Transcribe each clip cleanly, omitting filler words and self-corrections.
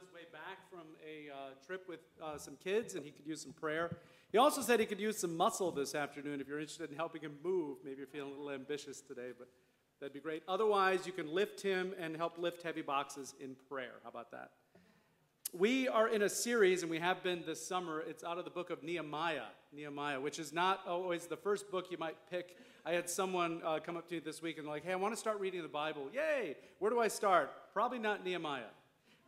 his way back from a trip with some kids, and he could use some prayer. He also said he could use some muscle this afternoon if you're interested in helping him move. Maybe you're feeling a little ambitious today, but that'd be great. Otherwise, you can lift him and help lift heavy boxes in prayer. How about that? We are in a series, and we have been this summer. It's out of the book of Nehemiah, which is not always the first book you might pick. I had someone come up to me this week and like, hey, I want to start reading the Bible. Yay! Where do I start? Probably not Nehemiah.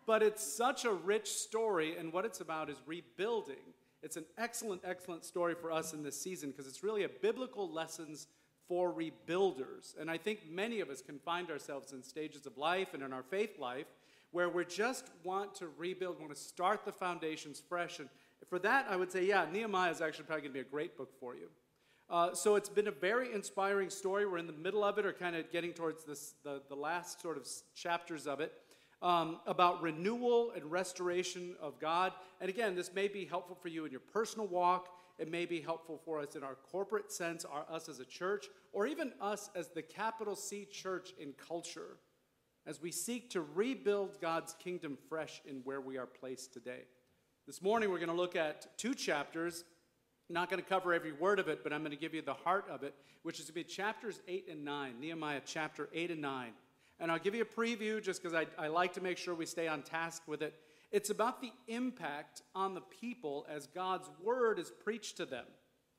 But it's such a rich story, and what it's about is rebuilding. It's an excellent, excellent story for us in this season because it's really a biblical lessons for rebuilders. And I think many of us can find ourselves in stages of life and in our faith life where we just want to rebuild, want to start the foundations fresh. And for that, I would say, yeah, Nehemiah is actually probably going to be a great book for you. So it's been a very inspiring story. We're in the middle of it or kind of getting towards this, the last sort of chapters of it about renewal and restoration of God. And again, this may be helpful for you in your personal walk. It may be helpful for us in our corporate sense, us as a church, or even us as the capital C church in culture, as we seek to rebuild God's kingdom fresh in where we are placed today. This morning, we're going to look at 2 chapters. I'm not going to cover every word of it, but I'm going to give you the heart of it, which is to be chapters 8 and 9, Nehemiah chapter 8 and 9. And I'll give you a preview just because I like to make sure we stay on task with it. It's about the impact on the people as God's word is preached to them.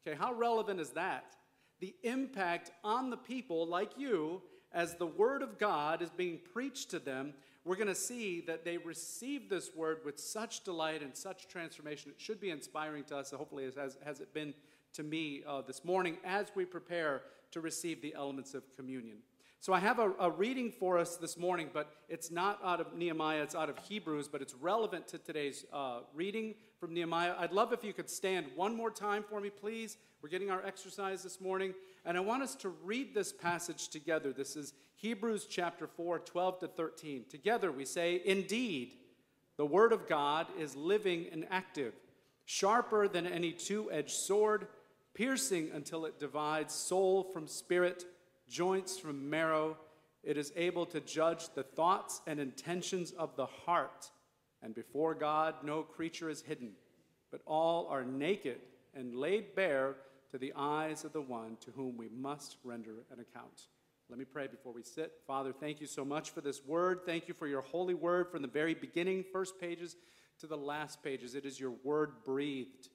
Okay, how relevant is that? The impact on the people like you as the word of God is being preached to them, we're going to see that they receive this word with such delight and such transformation. It should be inspiring to us. Hopefully, as it been to me this morning as we prepare to receive the elements of communion. So I have a reading for us this morning, but it's not out of Nehemiah. It's out of Hebrews, but it's relevant to today's reading from Nehemiah. I'd love if you could stand one more time for me, please. We're getting our exercise this morning, and I want us to read this passage together. This is Hebrews chapter 4, 12 to 13. Together we say, "Indeed, the word of God is living and active, sharper than any two-edged sword, piercing until it divides soul from spirit, joints from marrow. It is able to judge the thoughts and intentions of the heart. And before God, no creature is hidden, but all are naked and laid bare to the eyes of the one to whom we must render an account." Let me pray before we sit. Father, thank you so much for this word. Thank you for your holy word from the very beginning, first pages to the last pages. It is your word breathed.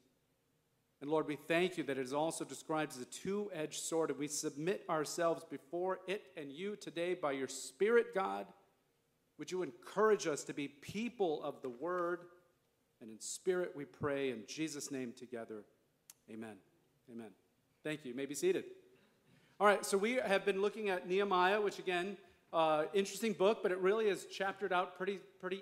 And Lord, we thank you that it is also described as a two-edged sword, and we submit ourselves before it and you today by your Spirit, God. Would you encourage us to be people of the word? And in spirit we pray in Jesus' name together. Amen. Amen. Thank you. You may be seated. All right, so we have been looking at Nehemiah, which again, interesting book, but it really is chaptered out pretty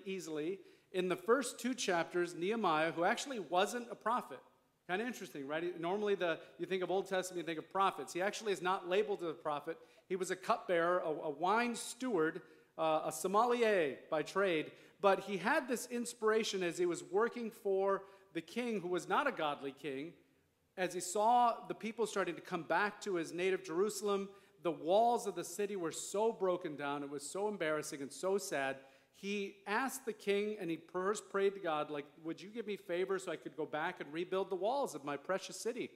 easily. In the first 2 chapters, Nehemiah, who actually wasn't a prophet, kind of interesting, right? Normally, you think of Old Testament, you think of prophets. He actually is not labeled as a prophet. He was a cupbearer, a wine steward, a sommelier by trade. But he had this inspiration as he was working for the king, who was not a godly king. As he saw the people starting to come back to his native Jerusalem, the walls of the city were so broken down. It was so embarrassing and so sad. He asked the king, and he first prayed to God, like, would you give me favor so I could go back and rebuild the walls of my precious city?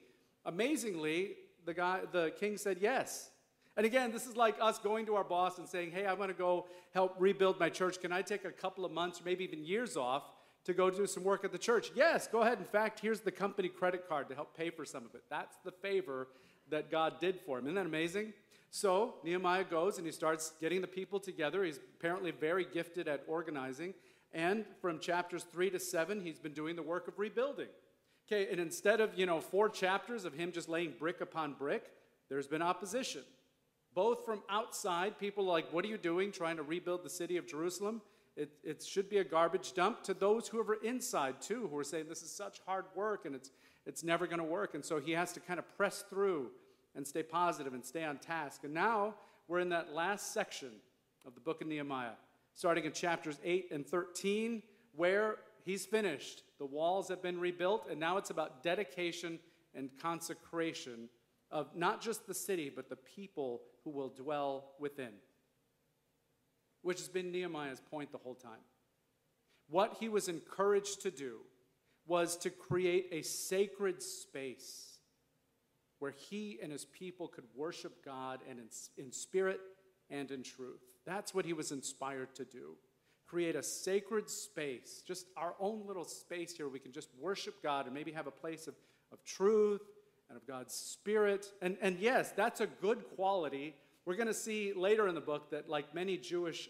Amazingly, the king said yes. And again, this is like us going to our boss and saying, hey, I want to go help rebuild my church. Can I take a couple of months, maybe even years off to go do some work at the church? Yes, go ahead. In fact, here's the company credit card to help pay for some of it. That's the favor that God did for him. Isn't that amazing? So Nehemiah goes and he starts getting the people together. He's apparently very gifted at organizing. And from chapters 3 to 7, he's been doing the work of rebuilding. Okay, and instead of, 4 chapters of him just laying brick upon brick, there's been opposition. Both from outside, people are like, what are you doing trying to rebuild the city of Jerusalem? It should be a garbage dump, to those who are inside too, who are saying this is such hard work and it's never going to work. And so he has to kind of press through and stay positive and stay on task. And now we're in that last section of the book of Nehemiah, starting in chapters 8 and 13, where he's finished. The walls have been rebuilt, and now it's about dedication and consecration of not just the city, but the people who will dwell within, which has been Nehemiah's point the whole time. What he was encouraged to do was to create a sacred space where he and his people could worship God and in spirit and in truth. That's what he was inspired to do. Create a sacred space, just our own little space here. We can just worship God and maybe have a place of truth and of God's spirit. And yes, that's a good quality. We're going to see later in the book that, like many Jewish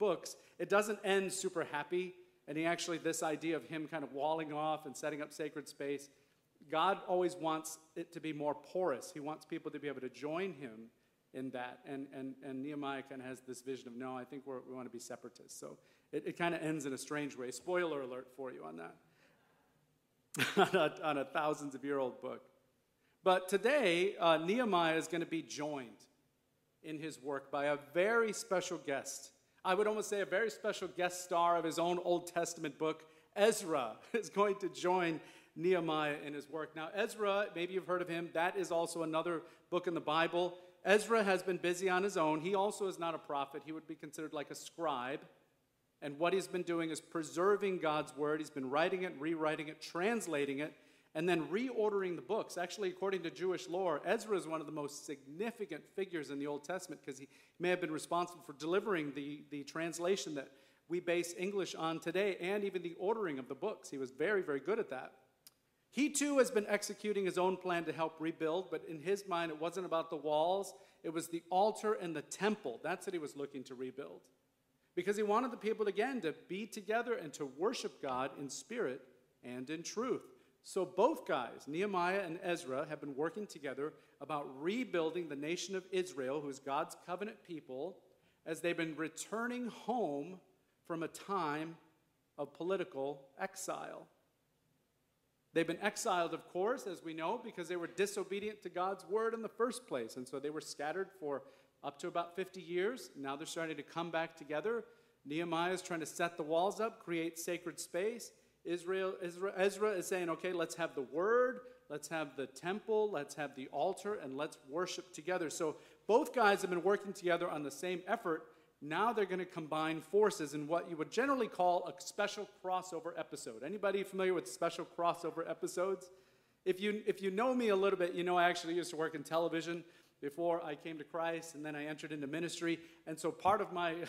books, it doesn't end super happy. And he actually, this idea of him kind of walling off and setting up sacred space, God always wants it to be more porous. He wants people to be able to join him in that. And Nehemiah kind of has this vision of, no, I think we want to be separatists. So it kind of ends in a strange way. Spoiler alert for you on that. on a thousands-of-year-old book. But today, Nehemiah is going to be joined in his work by a very special guest. I would almost say a very special guest star of his own Old Testament book. Ezra is going to join Nehemiah in his work. Now, Ezra, maybe you've heard of him. That is also another book in the Bible. Ezra has been busy on his own. He also is not a prophet. He would be considered like a scribe. And what he's been doing is preserving God's word. He's been writing it, rewriting it, translating it, and then reordering the books. Actually, according to Jewish lore, Ezra is one of the most significant figures in the Old Testament because he may have been responsible for delivering the translation that we base English on today, and even the ordering of the books. He was very, very good at that. He, too, has been executing his own plan to help rebuild, but in his mind, it wasn't about the walls. It was the altar and the temple. That's what he was looking to rebuild, because he wanted the people, again, to be together and to worship God in spirit and in truth. So both guys, Nehemiah and Ezra, have been working together about rebuilding the nation of Israel, who is God's covenant people, as they've been returning home from a time of political exile. They've been exiled, of course, as we know, because they were disobedient to God's word in the first place. And so they were scattered for up to about 50 years. Now they're starting to come back together. Nehemiah is trying to set the walls up, create sacred space. Ezra is saying, okay, let's have the word, let's have the temple, let's have the altar, and let's worship together. So both guys have been working together on the same effort. Now they're going to combine forces in what you would generally call a special crossover episode. Anybody familiar with special crossover episodes? If you know me a little bit, you know I actually used to work in television before I came to Christ, and then I entered into ministry. And so part of my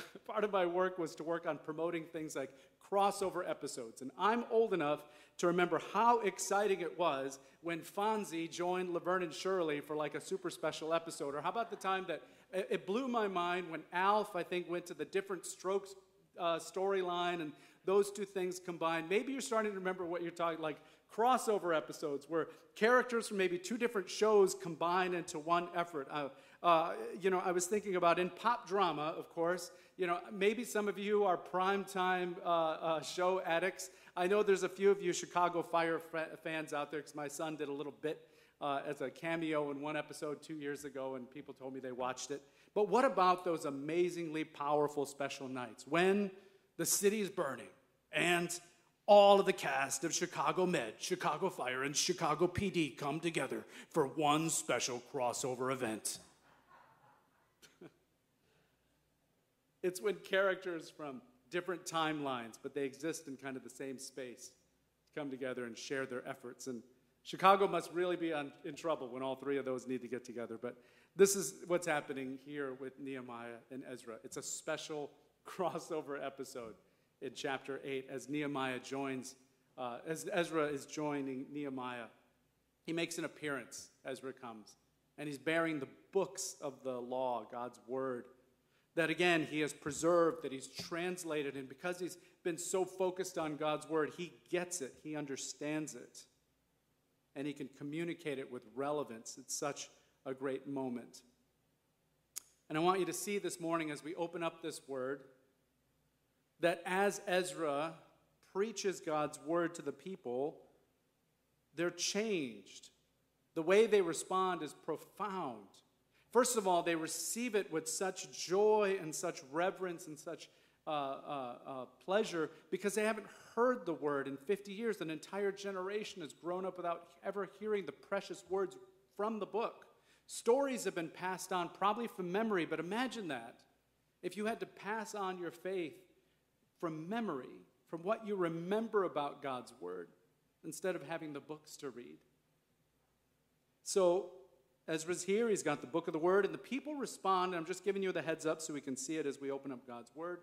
work was to work on promoting things like crossover episodes. And I'm old enough to remember how exciting it was when Fonzie joined Laverne and Shirley for like a super special episode. Or how about the time that it blew my mind when Alf, I think, went to the Different Strokes storyline, and those two things combined. Maybe you're starting to remember what you're talking, like crossover episodes where characters from maybe two different shows combine into one effort. I was thinking about in pop drama, of course, maybe some of you are primetime show addicts. I know there's a few of you Chicago Fire fans out there, because my son did a little bit as a cameo in one episode 2 years ago, and people told me they watched it. But what about those amazingly powerful special nights when the city's burning and all of the cast of Chicago Med, Chicago Fire, and Chicago PD come together for one special crossover event? It's when characters from different timelines, but they exist in kind of the same space, come together and share their efforts. And Chicago must really be in trouble when all three of those need to get together. But this is what's happening here with Nehemiah and Ezra. It's a special crossover episode in chapter 8 as Ezra is joining Nehemiah. He makes an appearance, Ezra comes, and he's bearing the books of the law, God's word, that again he has preserved, that he's translated, and because he's been so focused on God's word, he gets it, he understands it, and he can communicate it with relevance. It's such a great moment. And I want you to see this morning as we open up this word that as Ezra preaches God's word to the people, they're changed. The way they respond is profound. First of all, they receive it with such joy and such reverence and such pleasure, because they haven't heard the word in 50 years. An entire generation has grown up without ever hearing the precious words from the book. Stories have been passed on, probably from memory, but imagine that. If you had to pass on your faith from memory, from what you remember about God's word, instead of having the books to read. So Ezra's here. He's got the book of the word, and the people respond. And I'm just giving you the heads up so we can see it as we open up God's word.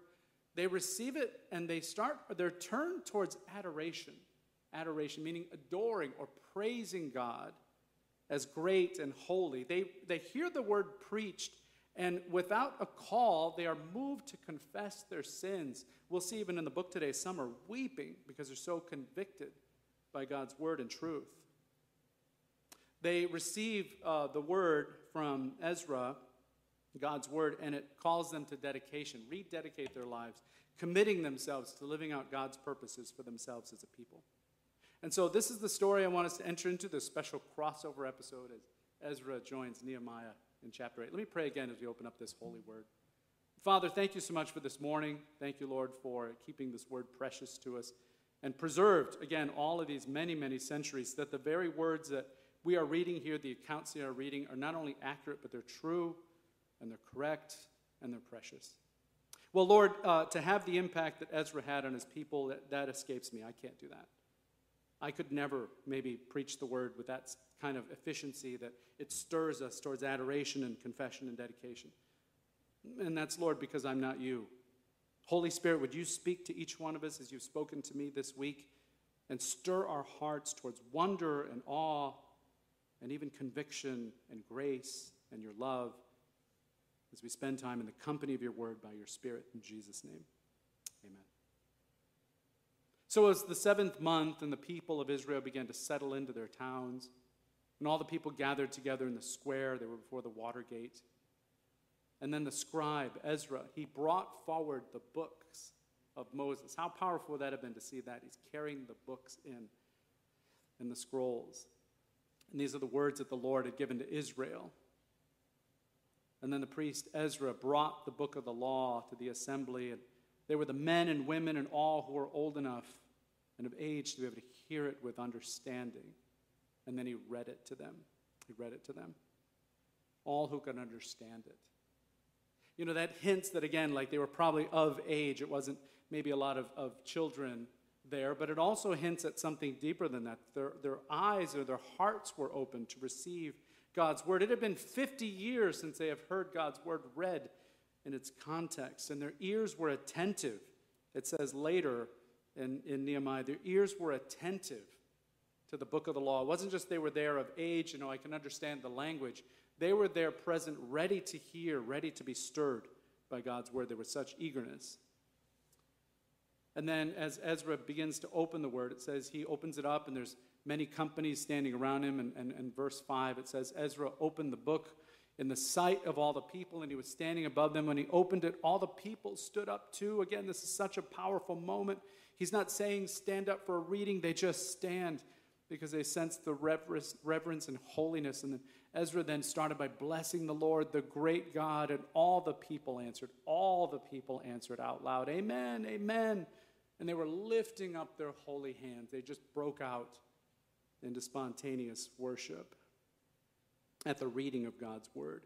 They receive it, and they start, they're turned towards adoration. Adoration, meaning adoring or praising God as great and holy. They hear the word preached, and without a call, they are moved to confess their sins. We'll see even in the book today, some are weeping because they're so convicted by God's word and truth. They receive the word from Ezra, God's word, and it calls them to dedication, rededicate their lives, committing themselves to living out God's purposes for themselves as a people. And so this is the story I want us to enter into, this special crossover episode as Ezra joins Nehemiah in chapter 8. Let me pray again as we open up this holy word. Father, thank you so much for this morning. Thank you, Lord, for keeping this word precious to us and preserved, again, all of these many, many centuries, that the very words that we are reading here, the accounts they are reading, are not only accurate, but they're true, and they're correct, and they're precious. Well, Lord, to have the impact that Ezra had on his people, that escapes me. I can't do that. I could never maybe preach the word with that kind of efficiency that it stirs us towards adoration and confession and dedication. And that's, Lord, because I'm not you. Holy Spirit, would you speak to each one of us as you've spoken to me this week and stir our hearts towards wonder and awe and even conviction and grace and your love as we spend time in the company of your word by your Spirit. In Jesus' name, amen. So it was the seventh month, and the people of Israel began to settle into their towns. And all the people gathered together in the square. They were before the water gate. And then the scribe, Ezra, he brought forward the books of Moses. How powerful would that have been to see that? He's carrying the books in and the scrolls. And these are the words that the Lord had given to Israel. And then the priest Ezra brought the book of the law to the assembly. And they were the men and women and all who were old enough and of age to be able to hear it with understanding. And then he read it to them. He read it to them. All who could understand it. You know, that hints that, again, like they were probably of age. It wasn't maybe a lot of children there. But it also hints at something deeper than that. Their eyes or their hearts were open to receive God's word. It had been 50 years since they have heard God's word read in its context, and their ears were attentive. It says later in Nehemiah, their ears were attentive to the book of the law. It wasn't just they were there of age, you know, I can understand the language. They were there present, ready to hear, ready to be stirred by God's word. There was such eagerness. And then as Ezra begins to open the word, it says he opens it up, and there's many companies standing around him. And verse 5, it says, Ezra opened the book in the sight of all the people, and he was standing above them. When he opened it, all the people stood up too. Again, this is such a powerful moment. He's not saying stand up for a reading. They just stand because they sense the reverence and holiness. And then Ezra then started by blessing the Lord, the great God, and all the people answered. All the people answered out loud, amen, amen. And they were lifting up their holy hands. They just broke out into spontaneous worship at the reading of God's word.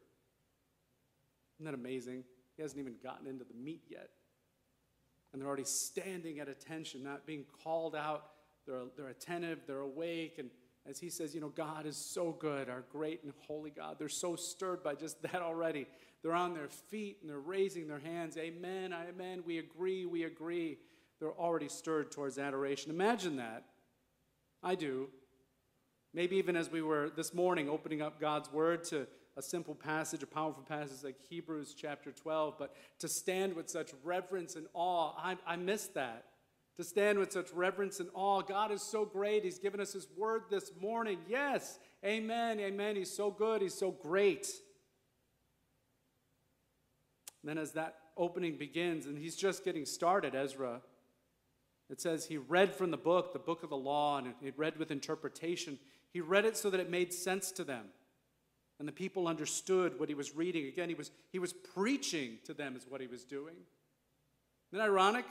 Isn't that amazing? He hasn't even gotten into the meat yet. And they're already standing at attention, not being called out. They're attentive, they're awake. And as he says, you know, God is so good, our great and holy God. They're so stirred by just that already. They're on their feet and they're raising their hands. Amen, amen, we agree, we agree. They're already stirred towards adoration. Imagine that. I do. Maybe even as we were this morning opening up God's word to a simple passage, a powerful passage like Hebrews chapter 12, but to stand with such reverence and awe, I miss that. To stand with such reverence and awe, God is so great. He's given us his word this morning. Yes, amen, amen. He's so good. He's so great. And then as that opening begins, and he's just getting started, Ezra, it says he read from the book of the law, and he read with interpretation. He read it so that it made sense to them, and the people understood what he was reading. Again, he was preaching to them is what he was doing. Isn't that ironic?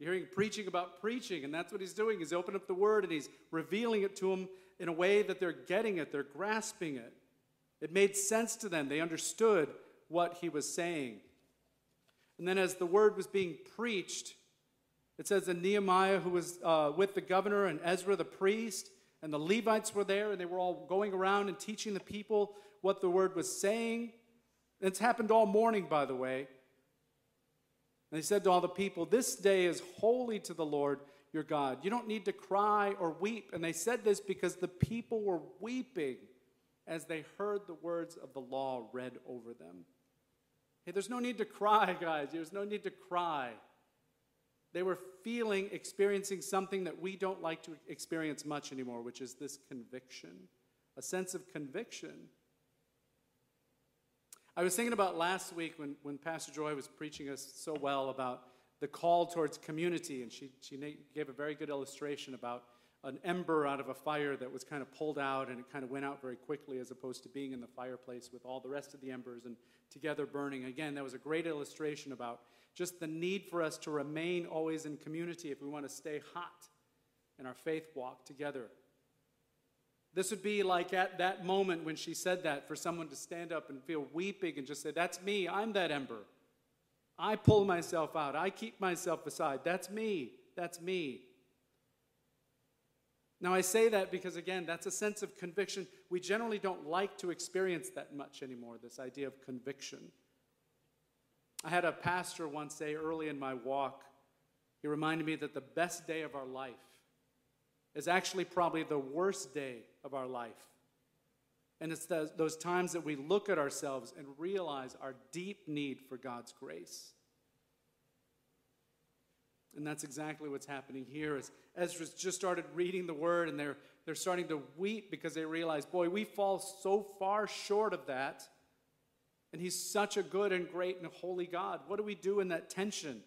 You're hearing preaching about preaching, and that's what he's doing. He's opening up the word, and he's revealing it to them in a way that they're getting it, they're grasping it. It made sense to them. They understood what he was saying. And then as the word was being preached, it says that Nehemiah, who was with the governor, and Ezra the priest, and the Levites were there, and they were all going around and teaching the people what the word was saying. It's happened all morning, by the way. And he said to all the people, "This day is holy to the Lord your God. You don't need to cry or weep." And they said this because the people were weeping as they heard the words of the law read over them. Hey, there's no need to cry, guys. There's no need to cry. They were experiencing something that we don't like to experience much anymore, which is this conviction, a sense of conviction. I was thinking about last week when Pastor Joy was preaching us so well about the call towards community, and she gave a very good illustration about an ember out of a fire that was kind of pulled out, and it kind of went out very quickly as opposed to being in the fireplace with all the rest of the embers and together burning. Again, that was a great illustration about just the need for us to remain always in community if we want to stay hot in our faith walk together. This would be like at that moment when she said that, for someone to stand up and feel weeping and just say, "That's me, I'm that ember. I pull myself out, I keep myself aside. That's me, that's me." Now I say that because, again, that's a sense of conviction. We generally don't like to experience that much anymore, this idea of conviction. I had a pastor once say, early in my walk, he reminded me that the best day of our life is actually probably the worst day of our life. And it's those times that we look at ourselves and realize our deep need for God's grace. And that's exactly what's happening here. As Ezra's just started reading the word, and they're starting to weep because they realize, boy, we fall so far short of that. And he's such a good and great and holy God. What do we do in that tension?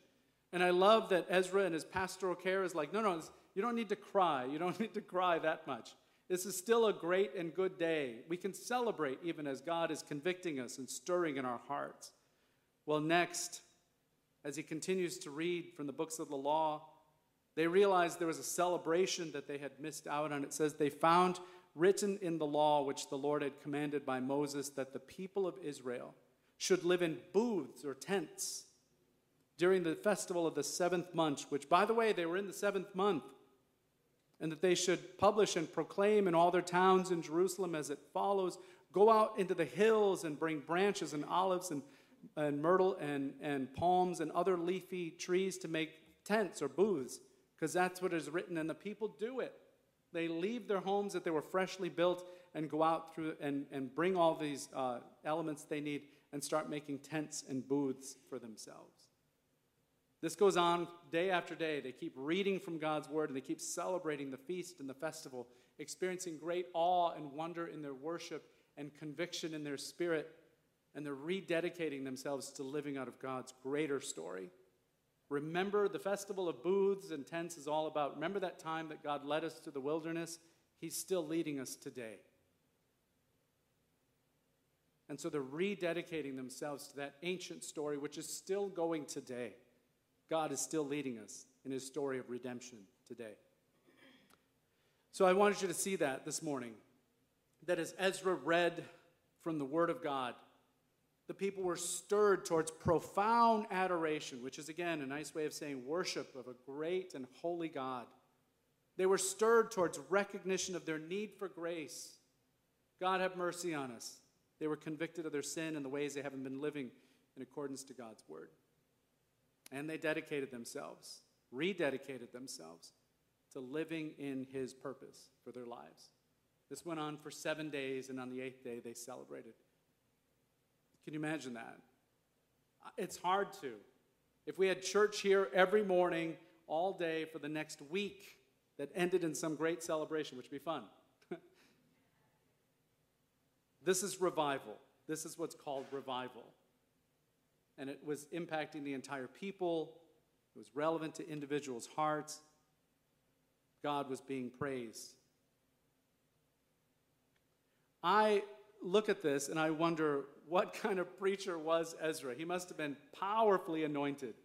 And I love that Ezra and his pastoral care is like, no, you don't need to cry. You don't need to cry that much. This is still a great and good day. We can celebrate even as God is convicting us and stirring in our hearts. Well, next, as he continues to read from the books of the law, they realized there was a celebration that they had missed out on. It says they found written in the law which the Lord had commanded by Moses that the people of Israel should live in booths or tents during the festival of the seventh month, which, by the way, they were in the seventh month, and that they should publish and proclaim in all their towns in Jerusalem as it follows, "Go out into the hills and bring branches and olives and myrtle and palms and other leafy trees to make tents or booths," because that's what is written, and the people do it. They leave their homes that they were freshly built and go out through and bring all these elements they need and start making tents and booths for themselves. This goes on day after day. They keep reading from God's word, and they keep celebrating the feast and the festival, experiencing great awe and wonder in their worship and conviction in their spirit. And they're rededicating themselves to living out of God's greater story. Remember, the festival of booths and tents is all about, remember that time that God led us to the wilderness? He's still leading us today. And so they're rededicating themselves to that ancient story, which is still going today. God is still leading us in his story of redemption today. So I wanted you to see that this morning, that as Ezra read from the Word of God, the people were stirred towards profound adoration, which is, again, a nice way of saying worship of a great and holy God. They were stirred towards recognition of their need for grace. God, have mercy on us. They were convicted of their sin and the ways they haven't been living in accordance to God's word. And they dedicated themselves, rededicated themselves to living in his purpose for their lives. This went on for 7 days, and on the eighth day they celebrated. Can you imagine that? It's hard to. If we had church here every morning, all day for the next week, that ended in some great celebration, which would be fun. This is revival. This is what's called revival. And it was impacting the entire people. It was relevant to individuals' hearts. God was being praised. I look at this and I wonder, what kind of preacher was Ezra? He must have been powerfully anointed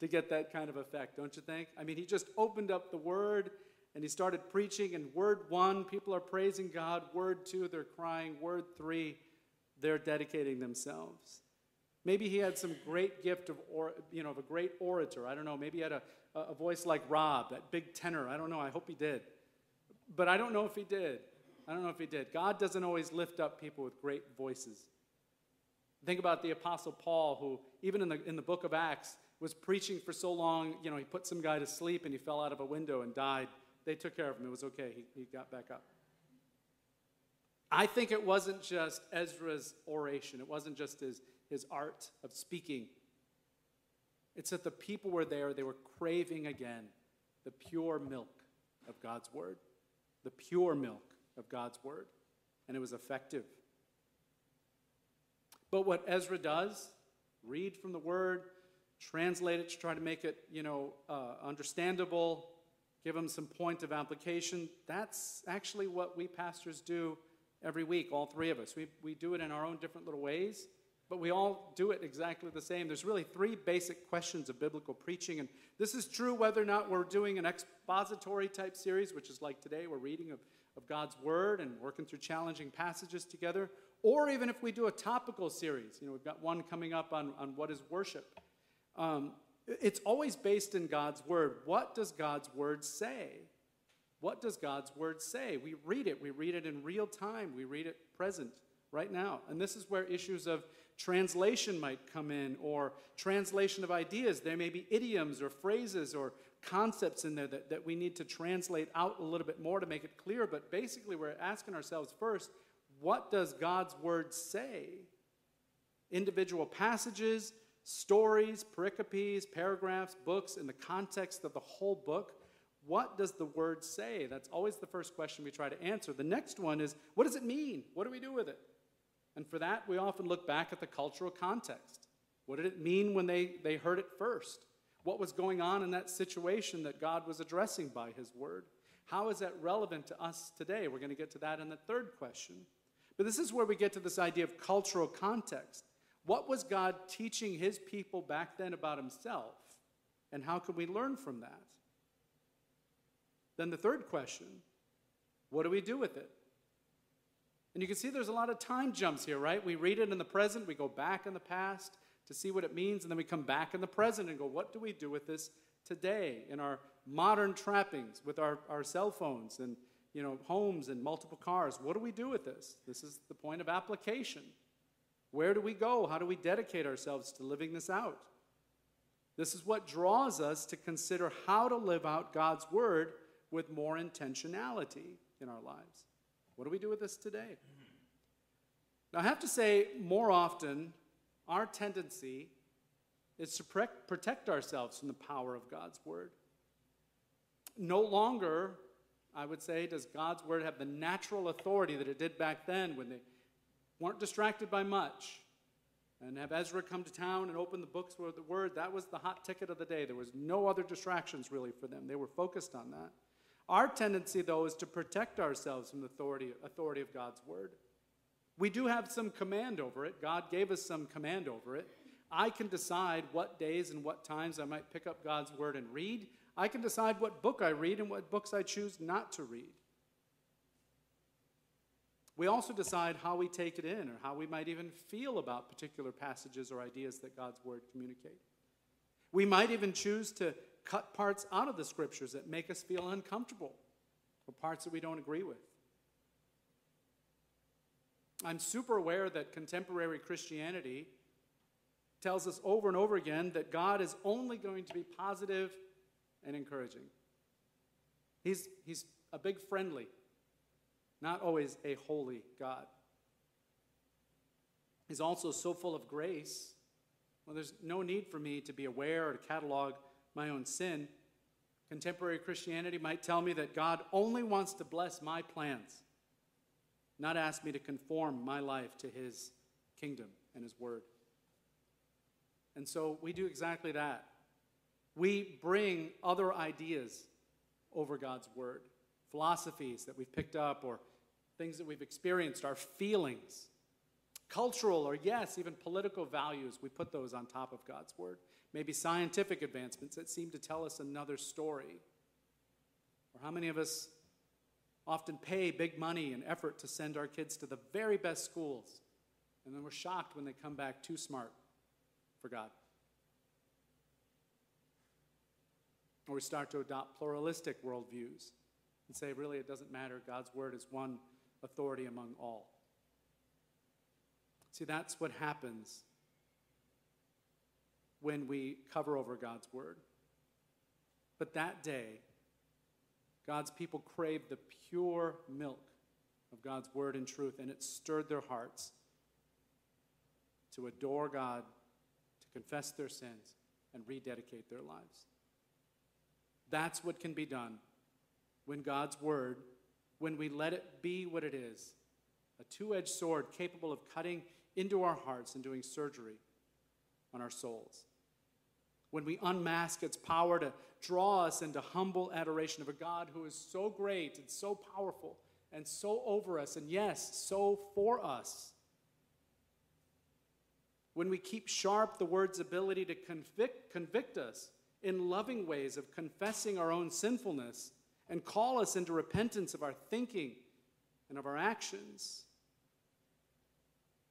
to get that kind of effect, don't you think? I mean, he just opened up the word, and he started preaching, and word one, people are praising God. Word two, they're crying. Word three, they're dedicating themselves. Maybe he had some great gift of a great orator. I don't know. Maybe he had a voice like Rob, that big tenor. I don't know. I hope he did. But I don't know if he did. God doesn't always lift up people with great voices. Think about the Apostle Paul, who even in the book of Acts was preaching for so long. You know, he put some guy to sleep and he fell out of a window and died. They took care of him. It was okay. He got back up. I think it wasn't just Ezra's oration. It wasn't just his art of speaking. It's that the people were there. They were craving again the pure milk of God's word. The pure milk of God's word. And it was effective. But what Ezra does, read from the word, translate it, try to make it, understandable, give them some point of application. That's actually what we pastors do every week, all three of us. We do it in our own different little ways, but we all do it exactly the same. There's really three basic questions of biblical preaching, and this is true whether or not we're doing an expository type series, which is like today, we're reading of God's word and working through challenging passages together, or even if we do a topical series. You know, we've got one coming up on what is worship. It's always based in God's word. What does God's word say? What does God's word say? We read it. We read it in real time. We read it present, right now. And this is where issues of translation might come in, or translation of ideas. There may be idioms or phrases or concepts in there that we need to translate out a little bit more to make it clear. But basically, we're asking ourselves first, what does God's word say? Individual passages, stories, pericopes, paragraphs, books, in the context of the whole book. What does the word say? That's always the first question we try to answer. The next one is, what does it mean? What do we do with it? And for that, we often look back at the cultural context. What did it mean when they heard it first? What was going on in that situation that God was addressing by his word? How is that relevant to us today? We're going to get to that in the third question. But this is where we get to this idea of cultural context. What was God teaching his people back then about himself? And how can we learn from that? Then the third question, what do we do with it? And you can see there's a lot of time jumps here, right? We read it in the present, we go back in the past to see what it means, and then we come back in the present and go, what do we do with this today in our modern trappings with our cell phones and homes and multiple cars? What do we do with this? This is the point of application. Where do we go? How do we dedicate ourselves to living this out? This is what draws us to consider how to live out God's word with more intentionality in our lives. What do we do with this today? Now, I have to say, more often, our tendency is to protect ourselves from the power of God's word. No longer, I would say, does God's word have the natural authority that it did back then when they weren't distracted by much. And have Ezra come to town and open the books with the word. That was the hot ticket of the day. There was no other distractions really for them. They were focused on that. Our tendency, though, is to protect ourselves from the authority of God's word. We do have some command over it. God gave us some command over it. I can decide what days and what times I might pick up God's word and read. I can decide what book I read and what books I choose not to read. We also decide how we take it in or how we might even feel about particular passages or ideas that God's word communicate. We might even choose to cut parts out of the scriptures that make us feel uncomfortable or parts that we don't agree with. I'm super aware that contemporary Christianity tells us over and over again that God is only going to be positive and encouraging. He's a big friendly, not always a holy God. He's also so full of grace. Well, there's no need for me to be aware or to catalog my own sin. Contemporary Christianity might tell me that God only wants to bless my plans, not ask me to conform my life to his kingdom and his word. And so we do exactly that. We bring other ideas over God's word, philosophies that we've picked up or things that we've experienced, our feelings, cultural or, yes, even political values. We put those on top of God's word. Maybe scientific advancements that seem to tell us another story. Or how many of us often pay big money and effort to send our kids to the very best schools, and then we're shocked when they come back too smart for God. Or we start to adopt pluralistic worldviews and say, really, it doesn't matter. God's word is one authority among all. See, that's what happens when we cover over God's word. But that day, God's people craved the pure milk of God's word and truth, and it stirred their hearts to adore God, to confess their sins, and rededicate their lives. That's what can be done when God's word, when we let it be what it is, a two-edged sword capable of cutting into our hearts and doing surgery on our souls. When we unmask its power to draw us into humble adoration of a God who is so great and so powerful and so over us and, yes, so for us. When we keep sharp the word's ability to convict us in loving ways of confessing our own sinfulness and call us into repentance of our thinking and of our actions.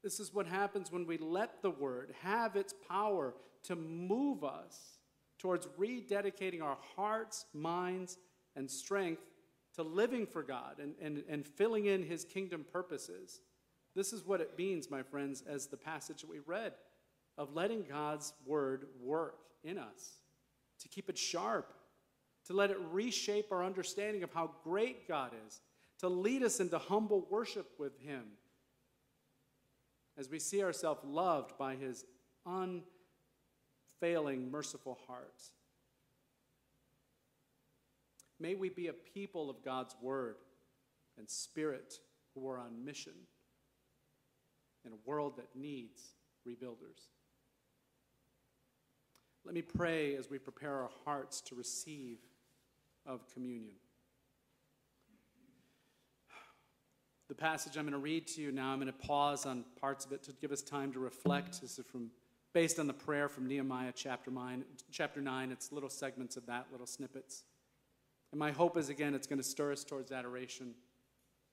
This is what happens when we let the word have its power to move us towards rededicating our hearts, minds, and strength to living for God and filling in his kingdom purposes. This is what it means, my friends, as the passage that we read, of letting God's word work in us, to keep it sharp, to let it reshape our understanding of how great God is, to lead us into humble worship with him as we see ourselves loved by his unfailing, merciful heart. May we be a people of God's word and spirit who are on mission in a world that needs rebuilders. Let me pray as we prepare our hearts to receive of communion. The passage I'm going to read to you now, I'm going to pause on parts of it to give us time to reflect. This is based on the prayer from Nehemiah chapter 9. It's little segments of that, little snippets. And my hope is, again, it's going to stir us towards adoration,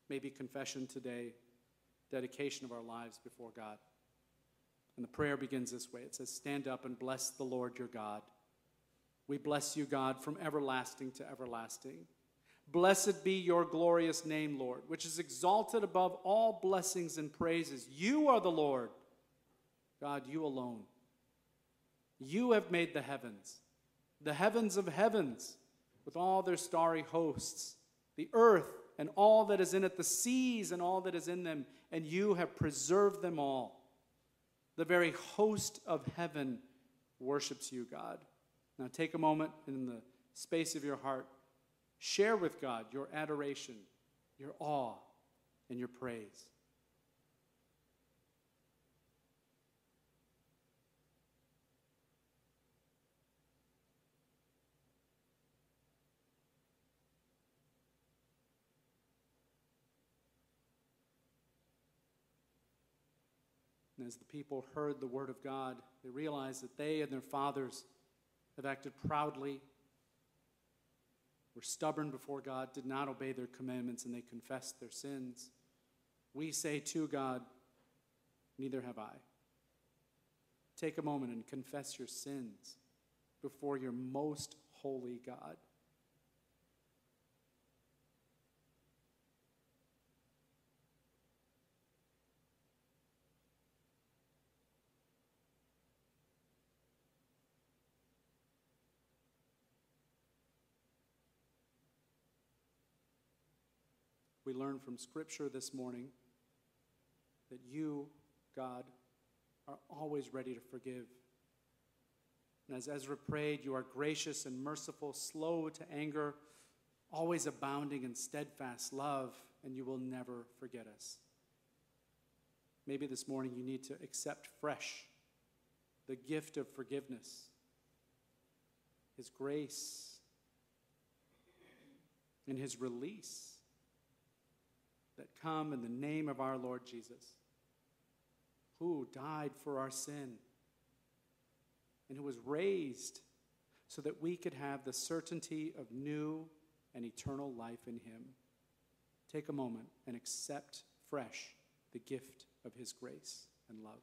maybe confession today, dedication of our lives before God. And the prayer begins this way. It says, stand up and bless the Lord your God. We bless you, God, from everlasting to everlasting. Blessed be your glorious name, Lord, which is exalted above all blessings and praises. You are the Lord, God, you alone. You have made the heavens of heavens, with all their starry hosts, the earth and all that is in it, the seas and all that is in them, and you have preserved them all. The very host of heaven worships you, God. Now take a moment in the space of your heart. Share with God your adoration, your awe, and your praise. And as the people heard the word of God, they realized that they and their fathers have acted proudly, were stubborn before God, did not obey their commandments, and they confessed their sins. We say to God, neither have I. Take a moment and confess your sins before your most holy God. We learn from Scripture this morning that you, God, are always ready to forgive. And as Ezra prayed, you are gracious and merciful, slow to anger, always abounding in steadfast love, and you will never forget us. Maybe this morning you need to accept fresh the gift of forgiveness, his grace, and his release that come in the name of our Lord Jesus, who died for our sin and who was raised so that we could have the certainty of new and eternal life in him. Take a moment and accept fresh the gift of his grace and love.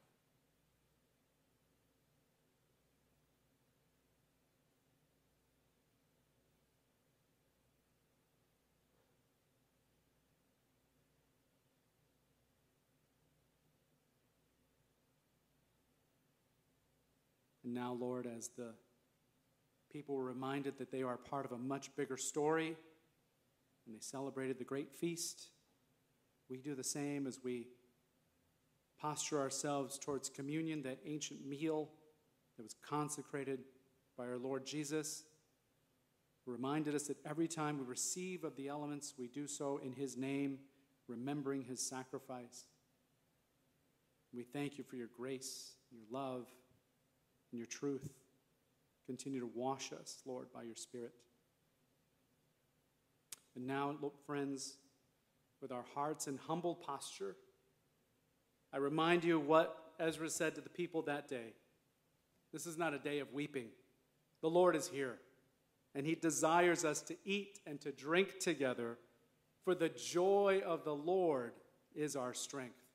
And now, Lord, as the people were reminded that they are part of a much bigger story, and they celebrated the great feast, we do the same as we posture ourselves towards communion, that ancient meal that was consecrated by our Lord Jesus, reminded us that every time we receive of the elements, we do so in his name, remembering his sacrifice. We thank you for your grace, your love, and your truth. Continue to wash us, Lord, by your Spirit. And now, look, friends, with our hearts in humble posture, I remind you what Ezra said to the people that day. This is not a day of weeping. The Lord is here, and he desires us to eat and to drink together, for the joy of the Lord is our strength.